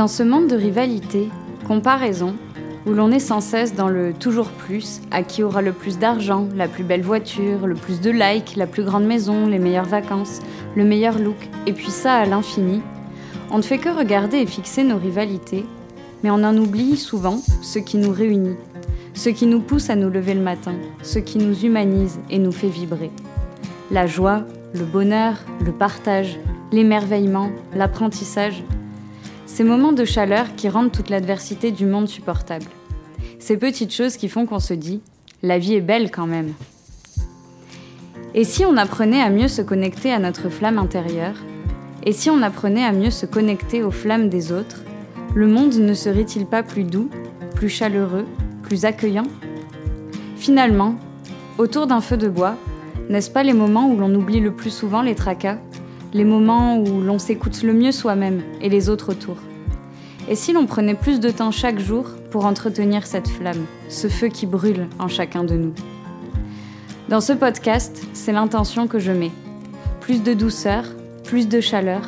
Dans ce monde de rivalité, comparaison, où l'on est sans cesse dans le toujours plus, à qui aura le plus d'argent, la plus belle voiture, le plus de likes, la plus grande maison, les meilleures vacances, le meilleur look, et puis ça à l'infini, on ne fait que regarder et fixer nos rivalités, mais on en oublie souvent ce qui nous réunit, ce qui nous pousse à nous lever le matin, ce qui nous humanise et nous fait vibrer. La joie, le bonheur, le partage, l'émerveillement, l'apprentissage, ces moments de chaleur qui rendent toute l'adversité du monde supportable. Ces petites choses qui font qu'on se dit « la vie est belle quand même ». Et si on apprenait à mieux se connecter à notre flamme intérieure, et si on apprenait à mieux se connecter aux flammes des autres, le monde ne serait-il pas plus doux, plus chaleureux, plus accueillant ? Finalement, autour d'un feu de bois, n'est-ce pas les moments où l'on oublie le plus souvent les tracas ? Les moments où l'on s'écoute le mieux soi-même et les autres autour. Et si l'on prenait plus de temps chaque jour pour entretenir cette flamme, ce feu qui brûle en chacun de nous. Dans ce podcast, c'est l'intention que je mets. Plus de douceur, plus de chaleur,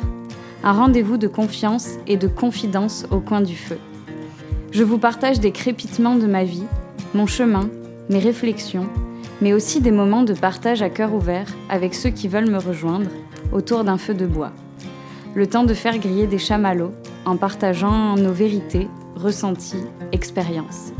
un rendez-vous de confiance et de confidence au coin du feu. Je vous partage des crépitements de ma vie, mon chemin, mes réflexions, mais aussi des moments de partage à cœur ouvert avec ceux qui veulent me rejoindre, autour d'un feu de bois. Le temps de faire griller des chamallows en partageant nos vérités, ressentis, expériences.